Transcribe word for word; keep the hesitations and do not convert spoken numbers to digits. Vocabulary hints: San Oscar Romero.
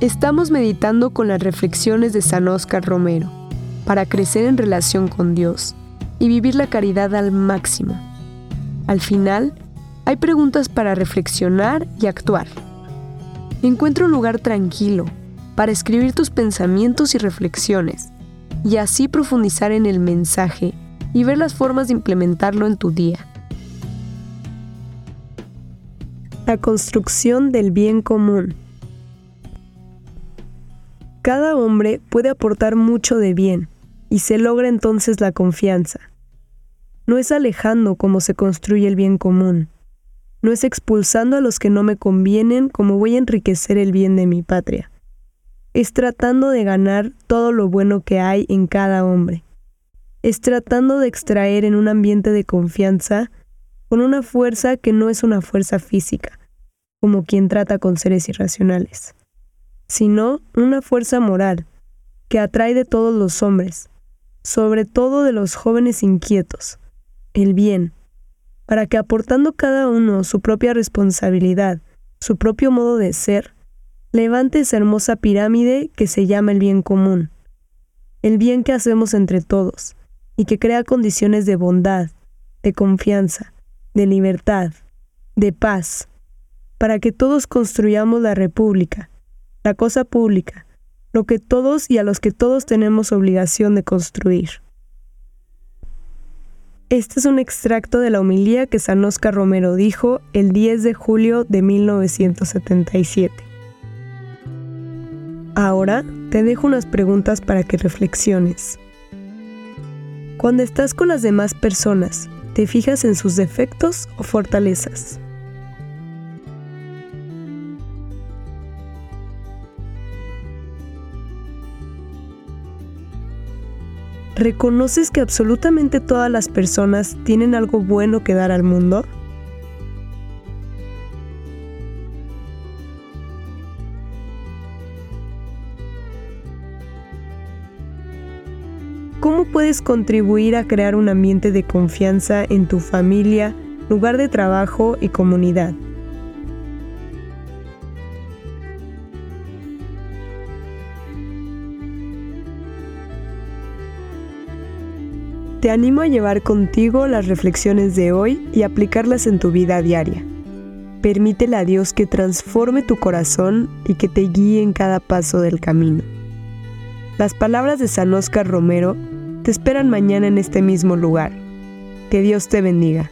Estamos meditando con las reflexiones de San Oscar Romero para crecer en relación con Dios y vivir la caridad al máximo. Al final, hay preguntas para reflexionar y actuar. Encuentra un lugar tranquilo para escribir tus pensamientos y reflexiones y así profundizar en el mensaje y ver las formas de implementarlo en tu día. La construcción del bien común. Cada hombre puede aportar mucho de bien, y se logra entonces la confianza. No es alejando como se construye el bien común. No es expulsando a los que no me convienen como voy a enriquecer el bien de mi patria. Es tratando de ganar todo lo bueno que hay en cada hombre. Es tratando de extraer en un ambiente de confianza con una fuerza que no es una fuerza física, como quien trata con seres irracionales, sino una fuerza moral que atrae de todos los hombres, sobre todo de los jóvenes inquietos, el bien, para que aportando cada uno su propia responsabilidad, su propio modo de ser, levante esa hermosa pirámide que se llama el bien común, el bien que hacemos entre todos y que crea condiciones de bondad, de confianza, de libertad, de paz, para que todos construyamos la república, la cosa pública, lo que todos y a los que todos tenemos obligación de construir. Este es un extracto de la homilía que San Oscar Romero dijo el diez de julio de mil novecientos setenta y siete. Ahora te dejo unas preguntas para que reflexiones. Cuando estás con las demás personas, ¿te fijas en sus defectos o fortalezas? ¿Reconoces que absolutamente todas las personas tienen algo bueno que dar al mundo? ¿Cómo puedes contribuir a crear un ambiente de confianza en tu familia, lugar de trabajo y comunidad? Te animo a llevar contigo las reflexiones de hoy y aplicarlas en tu vida diaria. Permítele a Dios que transforme tu corazón y que te guíe en cada paso del camino. Las palabras de San Oscar Romero te esperan mañana en este mismo lugar. Que Dios te bendiga.